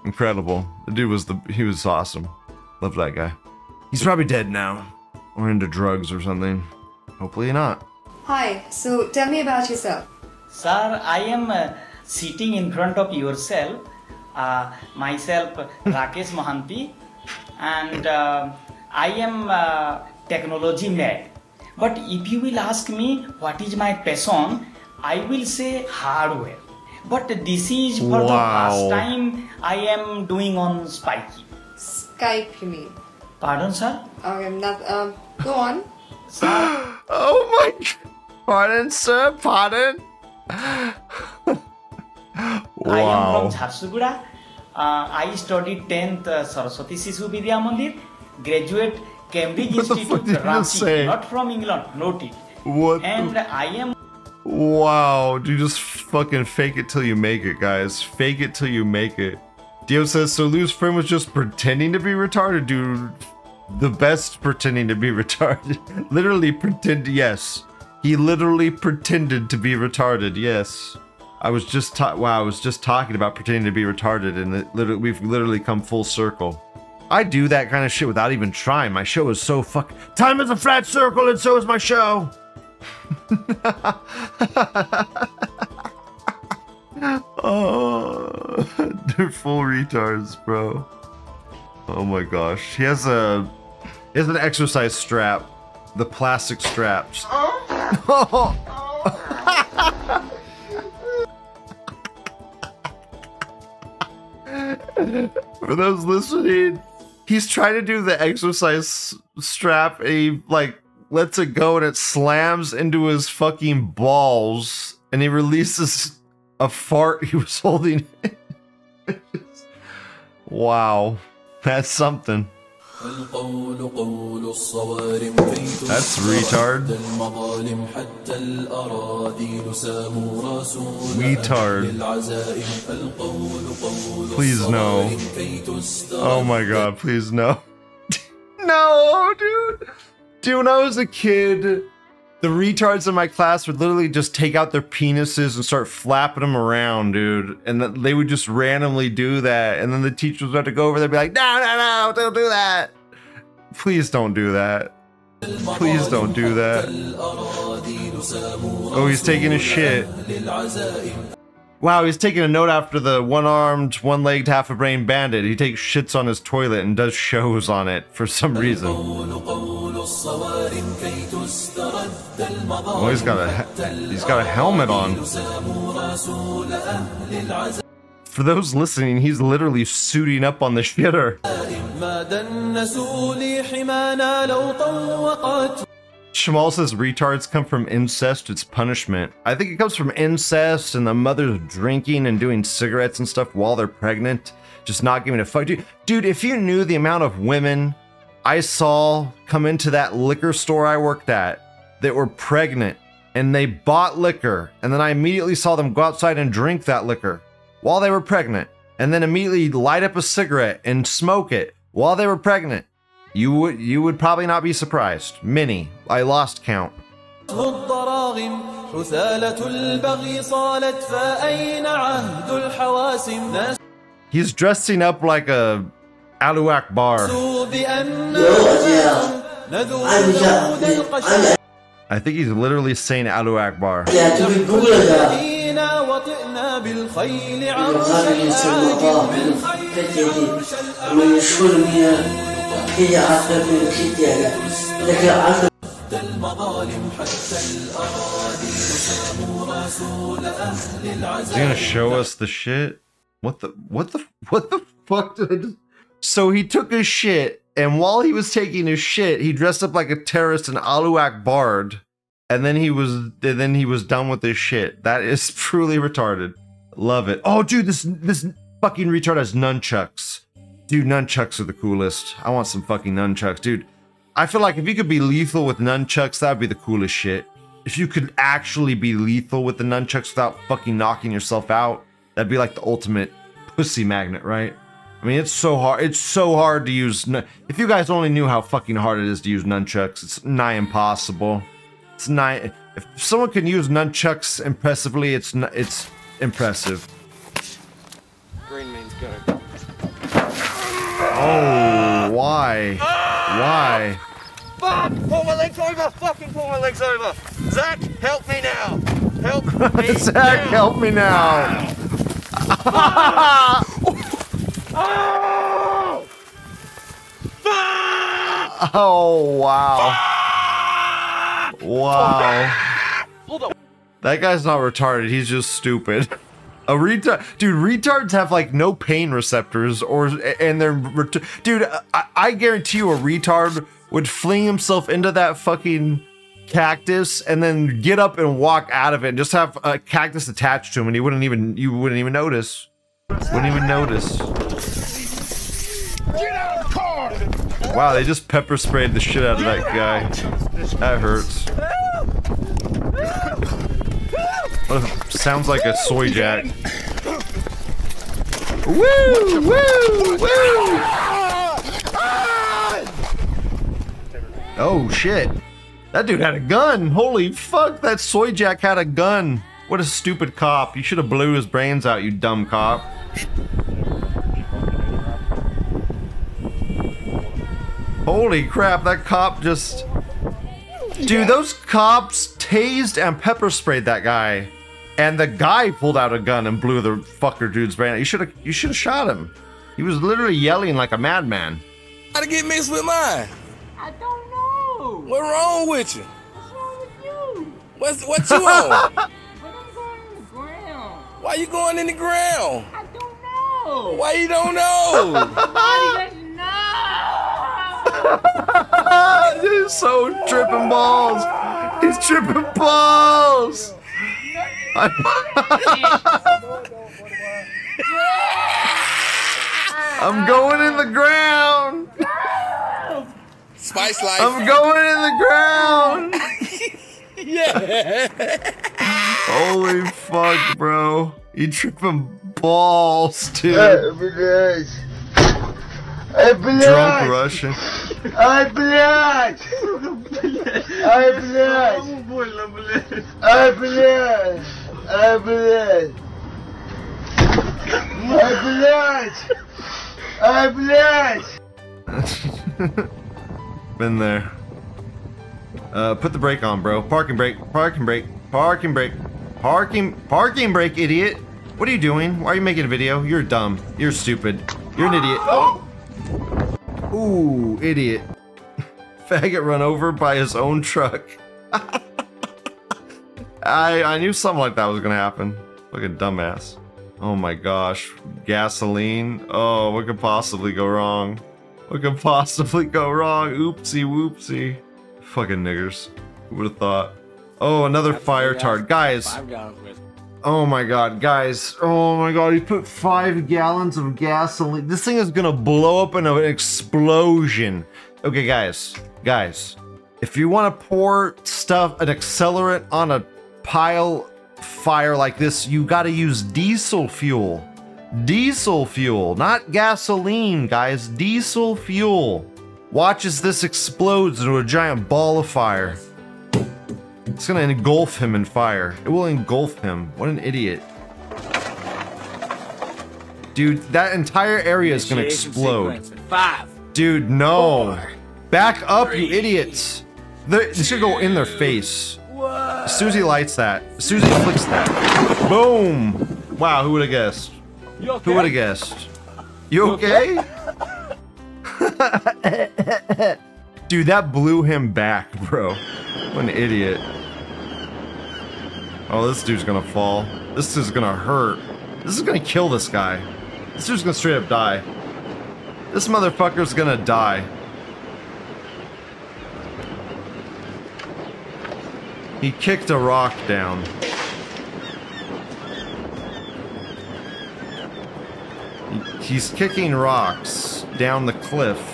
Incredible. The dude was the he was awesome. Love that guy. He's probably dead now. Or into drugs or something. Hopefully not. Hi, so tell me about yourself. Sir, I am uh, sitting in front of yourself. Uh, myself, Rakesh Mohanty. And uh, I am uh, technology mad. But if you will ask me what is my passion, I will say hardware. But this is for wow. the first time I am doing on Spikey. Skype, you mean? Pardon, sir? Okay, not, um, go on. Sir. Oh my god. Pardon, sir. Pardon. Wow. I am from Jharsuguda. Uh, I studied tenth uh, Saraswati Sishu Vidya Mandir. Graduate Cambridge what Institute. The fuck did you not from England. Noted. What? And the... I am. Wow. You just fucking fake it till you make it, guys. Fake it till you make it. Dio says, so Lou's friend was just pretending to be retarded, dude. The best pretending to be retarded. Literally pretend, yes. He literally pretended to be retarded, yes. I was just ta- wow, I was just talking about pretending to be retarded, and it literally, we've literally come full circle. I do that kind of shit without even trying. My show is so fuck. Time is a flat circle, and so is my show. Oh, they're full retards, bro. Oh my gosh. He has a he has an exercise strap. The plastic straps. Oh. For those listening, he's trying to do the exercise strap and he like lets it go and it slams into his fucking balls and he releases a fart he was holding. Wow. That's something. That's retard. Retard. Please no. Oh my god, please no. No, dude. Dude, when I was a kid, the retards in my class would literally just take out their penises and start flapping them around, dude. And they would just randomly do that. And then the teacher was about to go over there and be like, no, no, no, don't do that. Please don't do that. Please don't do that. Oh, he's taking a shit. Wow, he's taking a note after the one-armed, one-legged, half-a-brain bandit. He takes shits on his toilet and does shows on it for some reason. Oh, he's got a he's got a helmet on. For those listening, he's literally suiting up on the shitter. Shamal says retards come from incest, it's punishment. I think it comes from incest and the mother's drinking and doing cigarettes and stuff while they're pregnant, just not giving a fuck. Dude, dude, if you knew the amount of women I saw come into that liquor store I worked at that were pregnant and they bought liquor and then I immediately saw them go outside and drink that liquor while they were pregnant and then immediately light up a cigarette and smoke it while they were pregnant, you would you would probably not be surprised. Many. I lost count. He's dressing up like a Allahu Akbar. I think he's literally saying Allahu Akbar. Is he gonna show us the shit? What the what the what the fuck did I just... So he took his shit, and while he was taking his shit, he dressed up like a terrorist and Allahu Akbar'd, and then he was and then he was done with his shit. That is truly retarded. Love it. Oh dude, this this fucking retard has nunchucks. Dude, nunchucks are the coolest. I want some fucking nunchucks, dude. I feel like if you could be lethal with nunchucks, that'd be the coolest shit. If you could actually be lethal with the nunchucks without fucking knocking yourself out, that'd be like the ultimate pussy magnet, right? I mean, it's so hard. It's so hard to use. If you guys only knew how fucking hard it is to use nunchucks, it's nigh impossible. It's nigh. If someone can use nunchucks impressively, it's n- it's impressive. Green means go. Oh, why? Why? Fuck! Pull my legs over! Fucking pull my legs over! Zach, help me now! Help me Zach, now. help me now! Wow. Oh. Fuck. Oh, wow. Fuck. Wow. Hold on. That guy's not retarded, he's just stupid. A retard, dude. Retards have like no pain receptors, or and they're ret- dude. I, I guarantee you, a retard would fling himself into that fucking cactus and then get up and walk out of it, and just have a cactus attached to him, and he wouldn't even you wouldn't even notice. Wouldn't even notice. Get out of the car! Wow, they just pepper sprayed the shit out of that guy. That hurts. Ugh, sounds like a soy jack. Woo! Woo! Woo! Oh shit! That dude had a gun! Holy fuck! That soy jack had a gun! What a stupid cop! You should have blew his brains out, you dumb cop! Holy crap! That cop just... Dude, those cops tased and pepper sprayed that guy. And the guy pulled out a gun and blew the fucker dude's brain out. You should have, you should have shot him. He was literally yelling like a madman. How to get mixed with mine? I don't know. What's wrong with you? What's wrong with you? What's what you on? But I'm going in the ground. Why you going in the ground? I don't know. Why you don't know? Why do you know? He's so tripping balls. He's tripping balls. I'm going in the ground. Spice life. I'm going in the ground. Yeah. Holy fuck, bro. You tripping balls, dude. Drunk Russian. Ай, блядь! Ай, блядь! Кому больно, блядь? Ай, блядь! Ай, блядь! Ай, блядь! Ай, блядь! Been there. Uh, put the brake on, bro. Parking brake, parking brake, parking brake, parking, parking brake, idiot! What are you doing? Why are you making a video? You're dumb. You're stupid. You're an idiot. Oh! Ooh, idiot. Faggot run over by his own truck. I I knew something like that was gonna happen. Fucking dumbass. Oh my gosh. Gasoline. Oh, what could possibly go wrong? What could possibly go wrong? Oopsie whoopsie. Fucking niggers. Who would have thought? Oh, another fire tard. Guys. Oh my god, guys. Oh my god, he put five gallons of gasoline. This thing is gonna blow up in an explosion. Okay, guys, guys. If you wanna pour stuff, an accelerant on a pile fire like this, you gotta use diesel fuel. Diesel fuel, not gasoline, guys. Diesel fuel. Watch as this explodes into a giant ball of fire. It's gonna engulf him in fire. It will engulf him. What an idiot. Dude, that entire area is gonna explode. Five. Dude, no. Four, Back up, three, you idiots. They're, this should go in their face. One. Susie lights that. Susie flicks that. Boom. Wow, who would have guessed? Okay? Who would have guessed? You okay? Dude, that blew him back, bro. What an idiot. Oh, this dude's gonna fall. This is gonna hurt. This is gonna kill this guy. This dude's gonna straight up die. This motherfucker's gonna die. He kicked a rock down. He's kicking rocks down the cliff.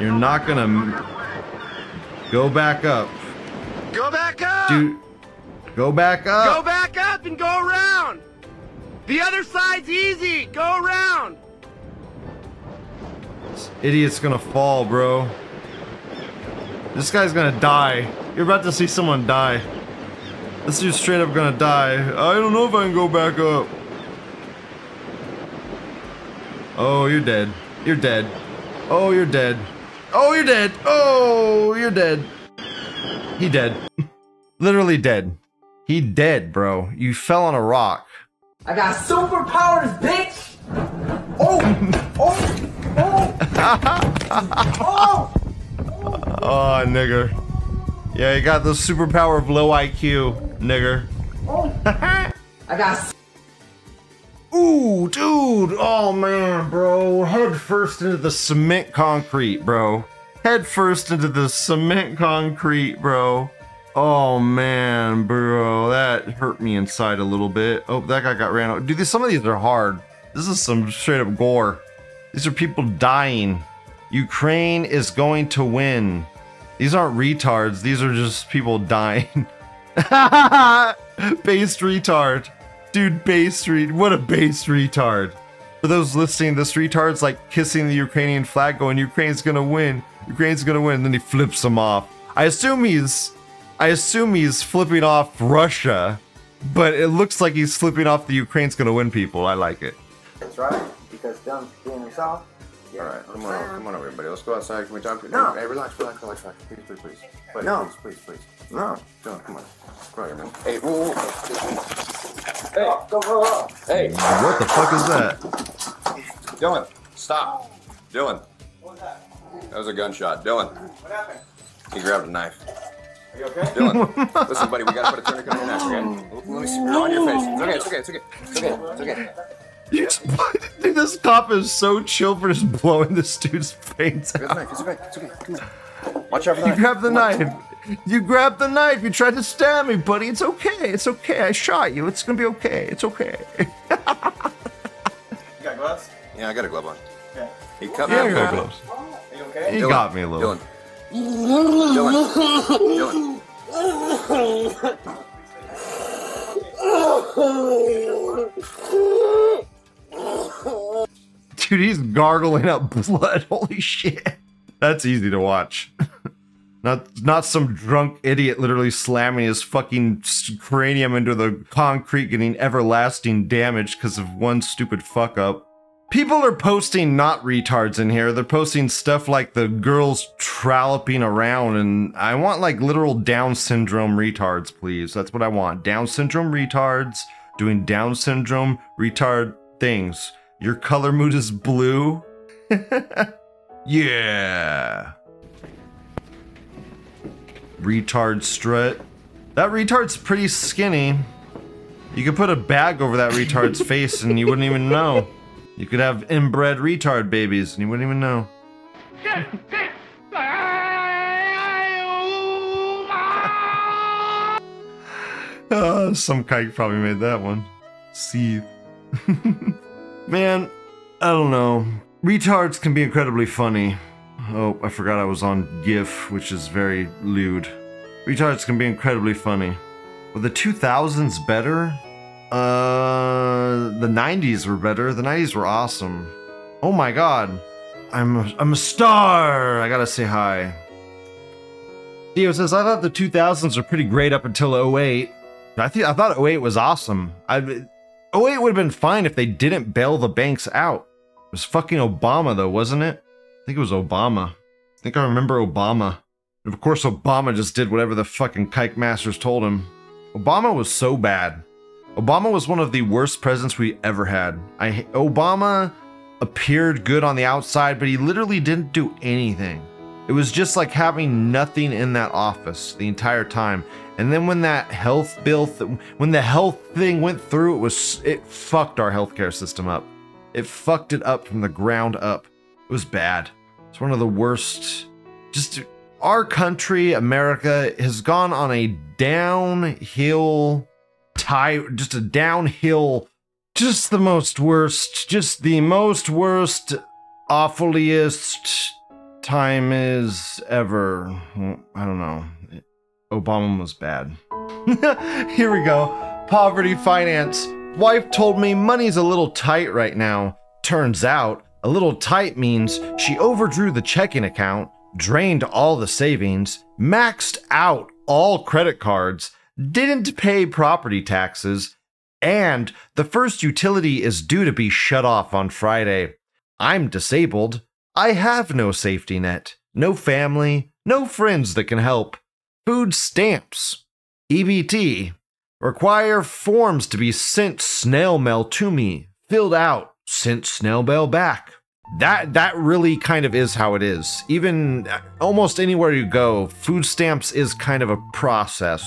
You're not gonna... Go back up. Go back up! Dude, go back up! Go back up and go around! The other side's easy! Go around! This idiot's gonna fall, bro. This guy's gonna die. You're about to see someone die. This dude's straight up gonna die. I don't know if I can go back up. Oh, you're dead. You're dead. Oh, you're dead. Oh, you're dead. Oh, you're dead. He dead. Literally dead. He dead, bro. You fell on a rock. I got superpowers, bitch. Oh, oh, oh. oh. Oh, nigger. Yeah, you got the superpower of low I Q, nigger. Oh. I got. Ooh, dude! Oh man, bro! Head first into the cement concrete, bro. Head first into the cement concrete, bro. Oh man, bro, that hurt me inside a little bit. Oh, that guy got ran over. Dude, some of these are hard. This is some straight-up gore. These are people dying. Ukraine is going to win. These aren't retards. These are just people dying. Based retard. Dude, base re- what a base retard. For those listening, this retard's like kissing the Ukrainian flag going, Ukraine's gonna win, Ukraine's gonna win, and then he flips him off. I assume he's, I assume he's flipping off Russia, but it looks like he's flipping off the Ukraine's gonna win people. I like it. That's right, because dumb being himself. Yeah, all right, come on, come on, everybody. Let's go outside. Can we talk to you? No. Hey, relax, relax, relax, relax. Please, please, please. please no. Please, please, please. No. Don't, come on. Come on, everybody. Hey, whoa, whoa, whoa. Hey. Hey. What the fuck is that? Dylan, stop. Dylan. What was that? That was a gunshot. Dylan. What happened? He grabbed a knife. Are you okay? Dylan, listen, buddy, we gotta put a tourniquet on your neck, okay? Let me see. You're on your face. It's okay, it's okay, it's okay. It's okay, it's okay. You just, dude, this cop is so chill for just blowing this dude's face out. It's okay, it's okay, come on. Watch out for the knife. You grabbed the knife. You grabbed the knife. You tried to stab me, buddy. It's okay. It's okay. I shot you. It's gonna be okay. It's okay. You got gloves? Yeah, I got a glove on. Yeah. He cut me. Yeah, I got gloves. Are you okay? He Dylan, got me a little. Dylan. Dylan. Dylan. Dylan. Dude, he's gargling up blood. Holy shit. That's easy to watch. Not not some drunk idiot literally slamming his fucking cranium into the concrete, getting everlasting damage because of one stupid fuck up. People are posting not retards in here. They're posting stuff like the girls trolloping around, and I want like literal Down syndrome retards, please. That's what I want. Down syndrome retards doing Down syndrome retard things. Your color mood is blue. Yeah. Retard strut. That retard's pretty skinny. You could put a bag over that retard's face and you wouldn't even know. You could have inbred retard babies and you wouldn't even know. uh, some kike probably made that one. Seethe. Man, I don't know. Retards can be incredibly funny. Oh, I forgot I was on GIF, which is very lewd. Retards can be incredibly funny. Were the two thousands better? Uh, the nineties were better. The nineties were awesome. Oh my god. I'm a, I'm a star! I gotta say hi. Theo says, I thought the two thousands were pretty great up until oh eight. I think I thought oh eight was awesome. I, oh eight would have been fine if they didn't bail the banks out. It was fucking Obama though, wasn't it? I think it was Obama. I think I remember Obama. And of course, Obama just did whatever the fucking kike masters told him. Obama was so bad. Obama was one of the worst presidents we ever had. I Obama appeared good on the outside, but he literally didn't do anything. It was just like having nothing in that office the entire time. And then when that health bill, th- when the health thing went through, it was it fucked our healthcare system up. It fucked it up from the ground up. It was bad. It's one of the worst. Just our country, America, has gone on a downhill tie, just a downhill, just the most worst, just the most worst, awfuliest time is ever. I don't know. Obama was bad. Here we go. Poverty finance. Wife told me money's a little tight right now. Turns out a little tight means she overdrew the checking account, drained all the savings, maxed out all credit cards, didn't pay property taxes, and the first utility is due to be shut off on Friday. I'm disabled. I have no safety net, no family, no friends that can help. Food stamps, E B T, require forms to be sent snail mail to me, filled out, sent snail mail back. That that really kind of is how it is. Even almost anywhere you go, food stamps is kind of a process.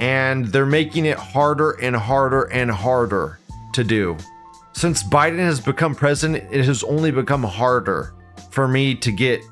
And they're making it harder and harder and harder to do. Since Biden has become president, it has only become harder for me to get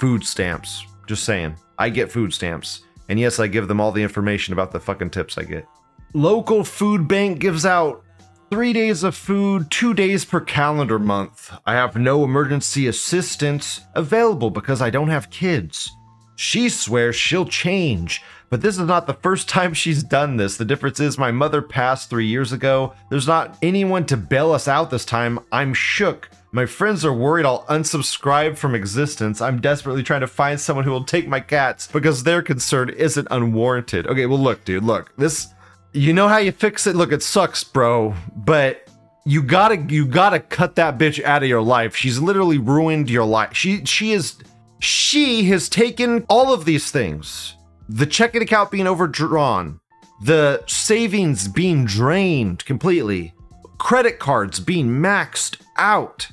food stamps. Just saying, I get food stamps. And yes, I give them all the information about the fucking tips I get. Local food bank gives out three days of food, two days per calendar month. I have no emergency assistance available because I don't have kids. She swears she'll change, but this is not the first time she's done this. The difference is my mother passed three years ago. There's not anyone to bail us out this time. I'm shook. My friends are worried I'll unsubscribe from existence. I'm desperately trying to find someone who will take my cats because their concern isn't unwarranted. Okay, well, look, dude, look, this, you know how you fix it? Look, it sucks, bro, but you gotta, you gotta cut that bitch out of your life. She's literally ruined your life. She, she is, she has taken all of these things. The checking account being overdrawn, the savings being drained completely, credit cards being maxed out.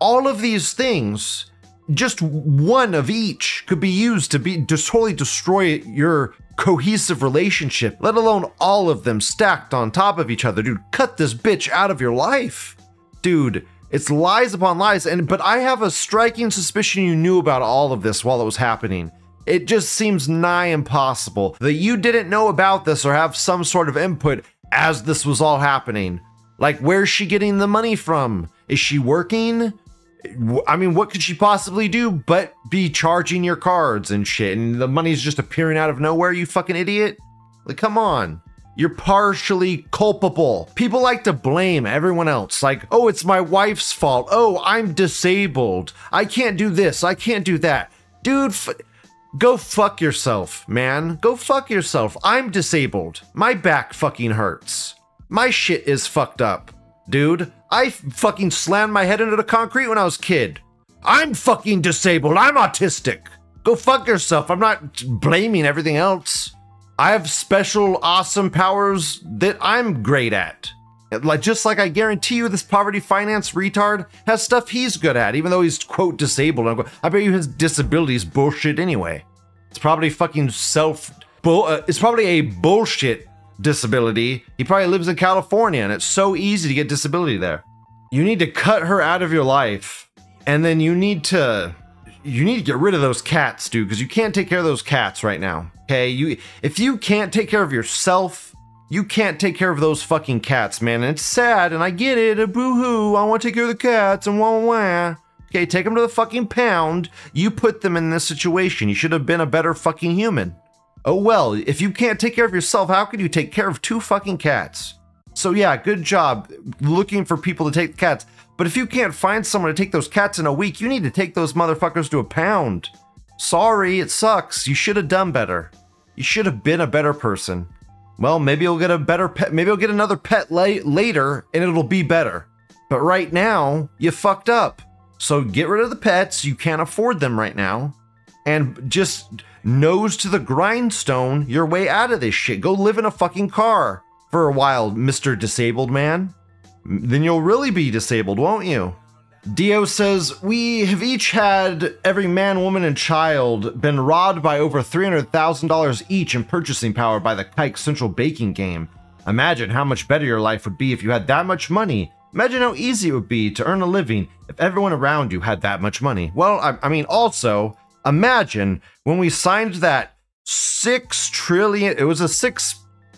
All of these things, just one of each could be used to be to totally destroy your cohesive relationship, let alone all of them stacked on top of each other. Dude, cut this bitch out of your life. Dude, it's lies upon lies. And but I have a striking suspicion you knew about all of this while it was happening. It just seems nigh impossible that you didn't know about this or have some sort of input as this was all happening. Like, where's she getting the money from? Is she working? I mean, what could she possibly do but be charging your cards and shit, and the money's just appearing out of nowhere, you fucking idiot? Like, come on. You're partially culpable. People like to blame everyone else. Like, oh, it's my wife's fault. Oh, I'm disabled. I can't do this. I can't do that. Dude, f- go fuck yourself, man. Go fuck yourself. I'm disabled. My back fucking hurts. My shit is fucked up, dude. I fucking slammed my head into the concrete when I was a kid. I'm fucking disabled. I'm autistic. Go fuck yourself. I'm not blaming everything else. I have special awesome powers that I'm great at. Like, just like I guarantee you this poverty finance retard has stuff he's good at, even though he's, quote, disabled. I bet you his disability is bullshit anyway. It's probably fucking self... Bull, uh, it's probably a bullshit disability. He probably lives in California and it's so easy to get disability there. You need to cut her out of your life, and then you need to you need to get rid of those cats, dude, because you can't take care of those cats right now. Okay, you if you can't take care of yourself, you can't take care of those fucking cats, man. And it's sad, and I get it. A boo-hoo. I want to take care of the cats and wah wah. Okay, take them to the fucking pound. You put them in this situation. You should have been a better fucking human. Oh well, if you can't take care of yourself, how could you take care of two fucking cats? So yeah, good job looking for people to take the cats. But if you can't find someone to take those cats in a week, you need to take those motherfuckers to a pound. Sorry, it sucks. You should have done better. You should have been a better person. Well, maybe you'll get a better pet. Maybe you'll get another pet la- later and it'll be better. But right now, you fucked up. So get rid of the pets. You can't afford them right now. And just nose to the grindstone your way out of this shit. Go live in a fucking car for a while, Mister Disabled Man. Then you'll really be disabled, won't you? Dio says, we have each had, every man, woman, and child, been robbed by over three hundred thousand dollars each in purchasing power by the K E K Central Baking game. Imagine how much better your life would be if you had that much money. Imagine how easy it would be to earn a living if everyone around you had that much money. Well, I, I mean, also, imagine when we signed that six trillion, it was a six,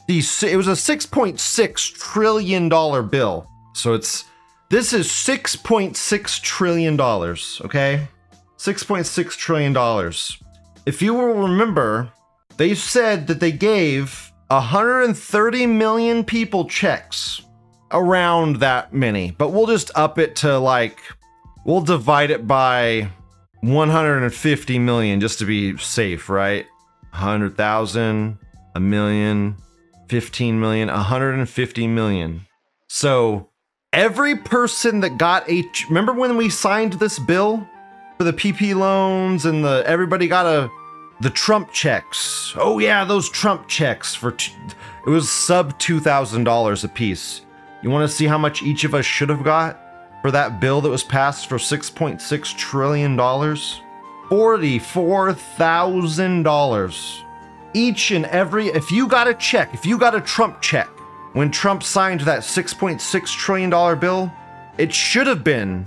it was a six point six trillion dollar bill. So it's, this is six point six trillion dollars, okay? six point six trillion dollars. If you will remember, they said that they gave one hundred thirty million people checks, around that many, but we'll just up it to like, we'll divide it by one hundred fifty million just to be safe, right? one hundred thousand, a million, fifteen million, one hundred fifty million. So, every person that got a, remember when we signed this bill for the P P loans and the everybody got a the Trump checks? Oh yeah, those Trump checks for t- it was sub two thousand dollars a piece. You want to see how much each of us should have got for that bill that was passed for six point six trillion dollars? forty-four thousand dollars each and every. If you got a check, if you got a Trump check. When Trump signed that six point six trillion dollars bill, it should have been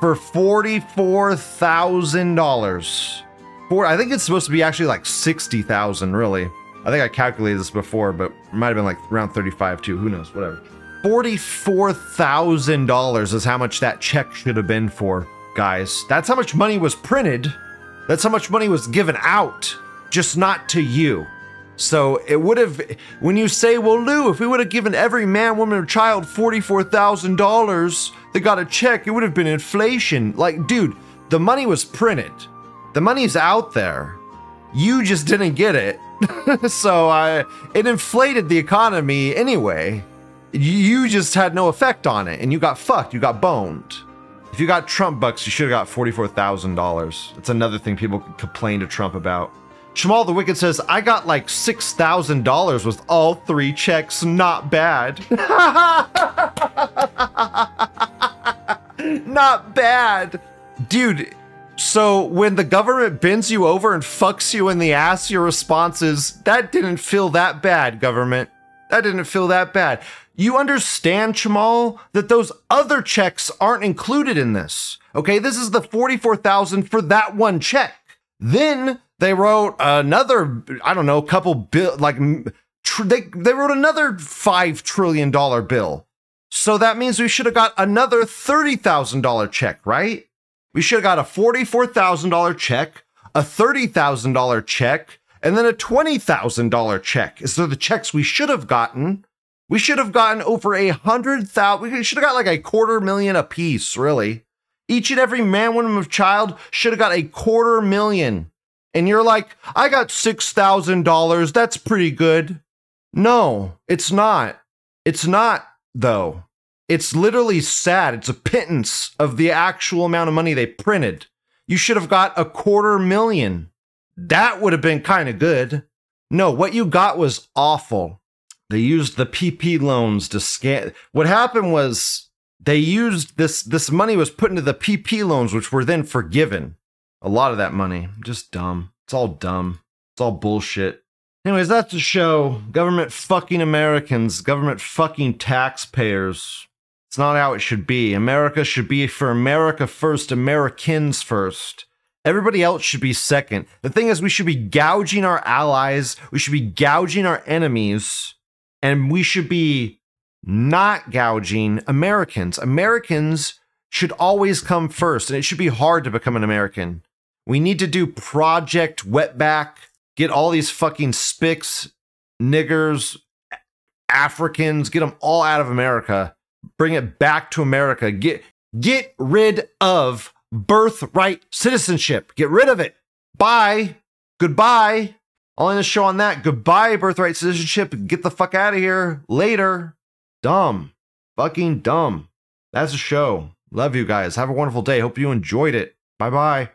for forty-four thousand dollars. For I think it's supposed to be actually like sixty thousand dollars, really. I think I calculated this before, but it might have been like around thirty-five too. Who knows? Whatever. forty-four thousand dollars is how much that check should have been for, guys. That's how much money was printed. That's how much money was given out, just not to you. So it would have, when you say, well, Lou, if we would have given every man, woman, or child forty-four thousand dollars, they got a check, it would have been inflation. Like, dude, the money was printed. The money's out there. You just didn't get it. So I, it inflated the economy anyway. You just had no effect on it and you got fucked. You got boned. If you got Trump bucks, you should have got forty-four thousand dollars. That's another thing people complain to Trump about. Shamal the Wicked says, I got like six thousand dollars with all three checks. Not bad. Not bad. Dude, so when the government bends you over and fucks you in the ass, your response is, that didn't feel that bad, government. That didn't feel that bad. You understand, Shamal, that those other checks aren't included in this. Okay, this is the forty-four thousand dollars for that one check. Then they wrote another, I don't know, couple bill, like tr- they, they wrote another five trillion dollars bill. So that means we should have got another thirty thousand dollars check, right? We should have got a forty-four thousand dollars check, a thirty thousand dollars check, and then a twenty thousand dollars check. So the checks we should have gotten, we should have gotten over a hundred thousand, we should have got like a quarter million a piece, really. Each and every man, woman, and child should have got a quarter million. And you're like, I got six thousand dollars. That's pretty good. No, it's not. It's not, though. It's literally sad. It's a pittance of the actual amount of money they printed. You should have got a quarter million. That would have been kind of good. No, what you got was awful. They used the P P loans to scam. What happened was they used this, this money was put into the P P loans, which were then forgiven. A lot of that money. Just dumb. It's all dumb. It's all bullshit. Anyways, that's the show. Government fucking Americans. Government fucking taxpayers. It's not how it should be. America should be for America first. Americans first. Everybody else should be second. The thing is, we should be gouging our allies. We should be gouging our enemies. And we should be not gouging Americans. Americans should always come first. And it should be hard to become an American. We need to do Project Wetback, get all these fucking spics, niggers, Africans, get them all out of America, bring it back to America, get get rid of birthright citizenship, get rid of it, bye, goodbye. Only to show on that. Goodbye, birthright citizenship. Get the fuck out of here. Later. Dumb. Fucking dumb. That's the show. Love you guys. Have a wonderful day. Hope you enjoyed it. Bye-bye.